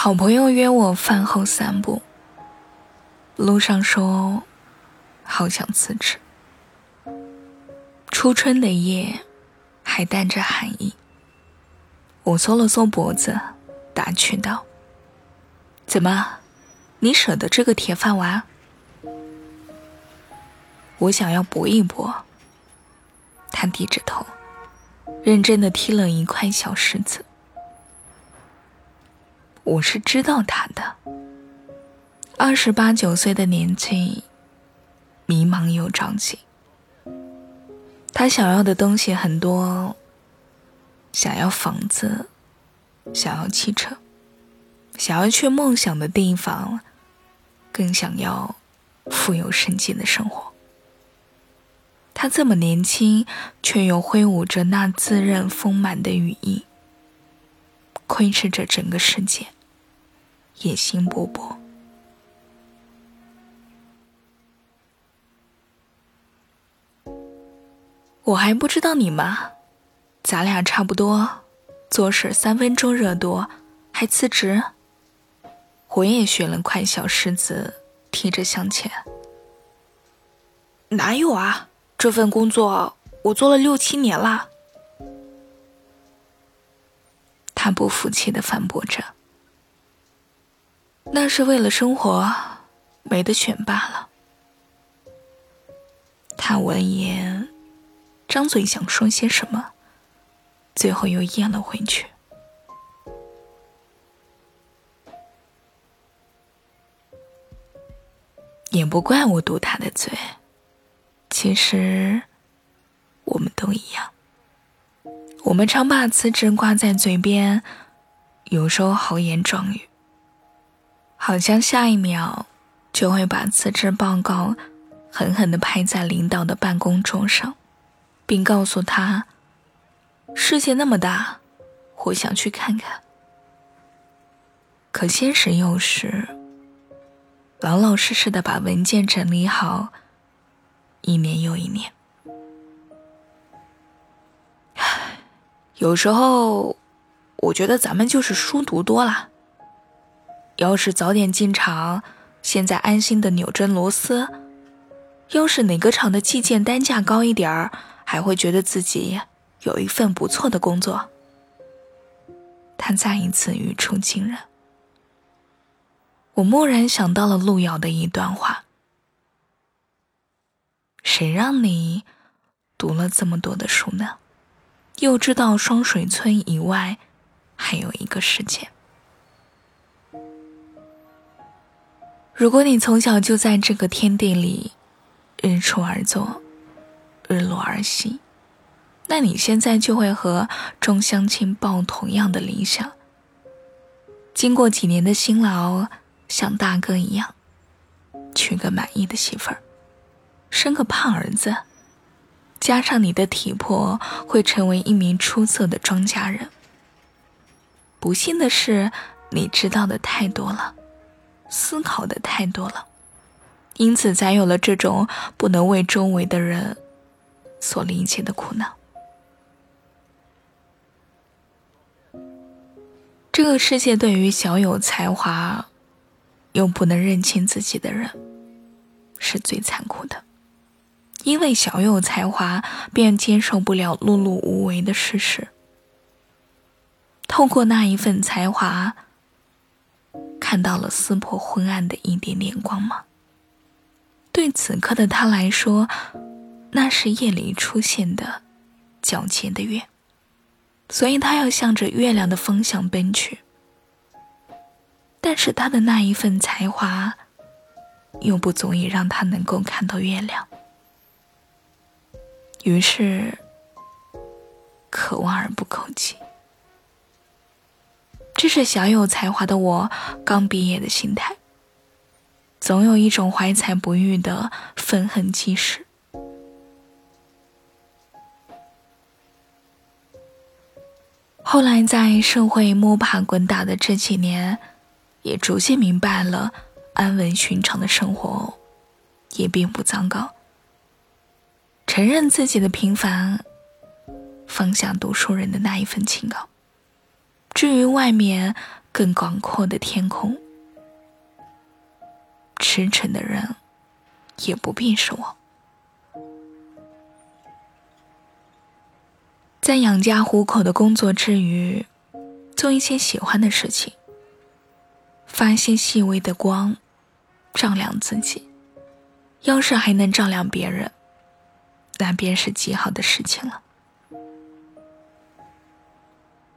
好朋友约我饭后散步，路上说好想辞职。初春的夜还带着寒意，我缩了缩脖子打趣道：怎么，你舍得这个铁饭碗？我想要搏一搏。他低着头认真地踢了一块小石子。我是知道他的，28、29岁的年纪，迷茫又着急。他想要的东西很多，想要房子，想要汽车，想要去梦想的地方，更想要富有生机的生活。他这么年轻，却又挥舞着那自认丰满的羽翼，窥视着整个世界，野心勃勃。我还不知道你吗？咱俩差不多，做事3分钟热度，还辞职？我也学了块小石子，踢着向前。哪有啊？这份工作我做了6、7年了。他不服气地反驳着。那是为了生活，没得选罢了。他闻言张嘴想说些什么，最后又咽了回去。也不怪我堵他的嘴，其实我们都一样。我们常把辞职挂在嘴边，有时候豪言壮语，好像下一秒就会把辞职报告狠狠地拍在领导的办公桌上，并告诉他：世界那么大，我想去看看。可现实又是，老老实实地把文件整理好，1年又1年。有时候我觉得咱们就是书读多了，要是早点进厂，现在安心的扭针螺丝，要是哪个厂的计件单价高一点儿，还会觉得自己有一份不错的工作。他再一次语出惊人。我蓦然想到了路遥的一段话：谁让你读了这么多的书呢？又知道双水村以外还有一个世界。如果你从小就在这个天地里日出而作，日落而息，那你现在就会和众乡亲抱同样的理想，经过几年的辛劳，像大哥一样娶个满意的媳妇儿，生个胖儿子，加上你的体魄，会成为一名出色的庄稼人。不幸的是，你知道的太多了，思考的太多了，因此才有了这种不能为周围的人所理解的苦恼。这个世界对于小有才华又不能认清自己的人是最残酷的，因为小有才华便接受不了碌碌无为的事实。透过那一份才华，看到了撕破昏暗的一点点光芒。对此刻的他来说，那是夜里出现的皎洁的月，所以他要向着月亮的方向奔去。但是他的那一份才华又不足以让他能够看到月亮，于是可望而不可及。这是小有才华的我刚毕业的心态，总有一种怀才不遇的愤恨即逝。后来在社会摸爬滚打的这几年，也逐渐明白了安稳寻常的生活也并不糟糕。承认自己的平凡，放下读书人的那一份清高。至于外面更广阔的天空。驰骋的人也不必是我。在养家糊口的工作之余，做一些喜欢的事情，发一些细微的光，照亮自己。要是还能照亮别人，那便是极好的事情了。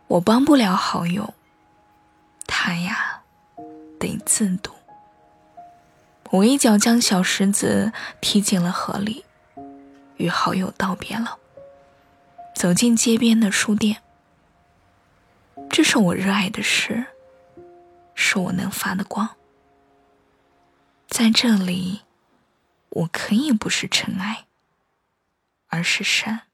我帮不了好友，他呀，得自渡。我一脚将小石子踢进了河里，与好友道别了，走进街边的书店。这是我热爱的事，是我能发的光。在这里，我可以不是尘埃，而是山。